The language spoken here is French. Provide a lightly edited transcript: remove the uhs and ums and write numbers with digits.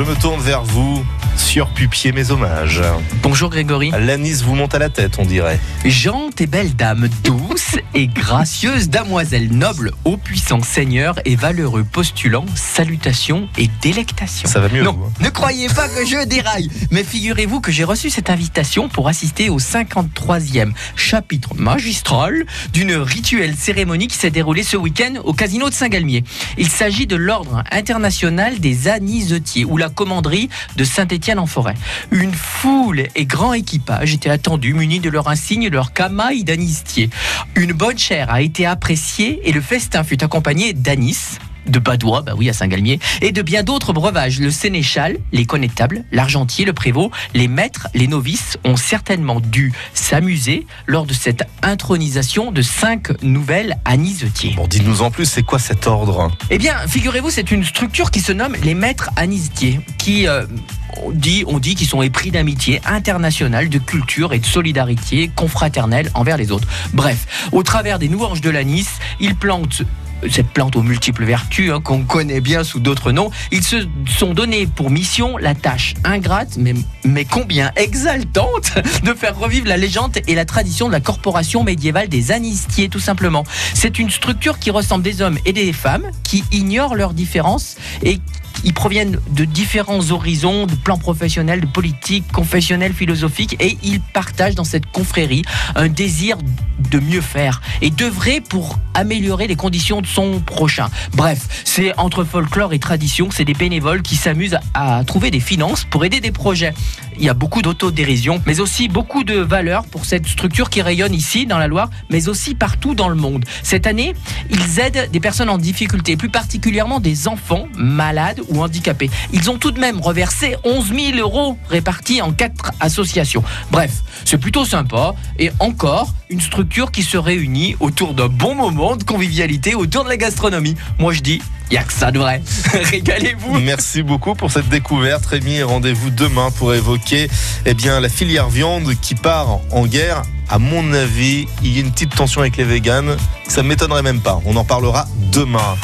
Je me tourne vers vous, Sieur Pupier, mes hommages. Bonjour Grégory. L'anis vous monte à la tête, on dirait. Gente et belle dame, douce et gracieuse damoiselle noble, ô puissant seigneur et valeureux postulant, salutations et délectations. Ça va mieux. Non, vous, hein. Ne croyez pas que je déraille, mais figurez-vous que j'ai reçu cette invitation pour assister au 53e chapitre magistral d'une rituelle cérémonie qui s'est déroulée ce week-end au casino de Saint-Galmier. Il s'agit de l'ordre international des anisetiers ou la commanderie de Saint-Étienne-en-Forêt. Une foule et grand équipage étaient attendus, munis de leur insigne et leur camaille d'anisetiers. Une bonne chair a été appréciée et le festin fut accompagné d'anis, de Badois, bah oui, à Saint-Galmier, et de bien d'autres breuvages. Le sénéchal, les connétables, l'argentier, le prévôt, les maîtres, les novices ont certainement dû s'amuser lors de cette intronisation de 5 nouvelles anisetiers. Bon, dites-nous en plus, c'est quoi cet ordre? Eh bien, figurez-vous, c'est une structure qui se nomme les maîtres anisetiers, qui... On dit qu'ils sont épris d'amitié internationale, de culture et de solidarité confraternelle envers les autres. Bref, au travers des louanges de l'anis, ils plantent cette plante aux multiples vertus, hein, qu'on connaît bien sous d'autres noms. Ils se sont donnés pour mission la tâche ingrate, mais combien exaltante, de faire revivre la légende et la tradition de la corporation médiévale des anisetiers, tout simplement. C'est une structure qui ressemble des hommes et des femmes qui ignorent leurs différences et ils proviennent de différents horizons, de plans professionnels, de politiques, confessionnels, philosophiques, et ils partagent dans cette confrérie un désir de mieux faire et d'œuvrer pour améliorer les conditions de son prochain. Bref, c'est entre folklore et tradition, c'est des bénévoles qui s'amusent à trouver des finances pour aider des projets. Il y a beaucoup d'autodérision, mais aussi beaucoup de valeur pour cette structure qui rayonne ici, dans la Loire, mais aussi partout dans le monde. Cette année, ils aident des personnes en difficulté, plus particulièrement des enfants malades ou handicapés. Ils ont tout de même reversé 11 000 € répartis en 4 associations. Bref, c'est plutôt sympa et encore une structure qui se réunit autour d'un bon moment de convivialité, autour de la gastronomie. Moi je dis, il n'y a que ça de vrai. Régalez-vous. Merci beaucoup pour cette découverte, Rémi. Rendez-vous demain pour évoquer la filière viande qui part en guerre. À mon avis, il y a une petite tension avec les véganes. Ça ne m'étonnerait même pas. On en parlera demain.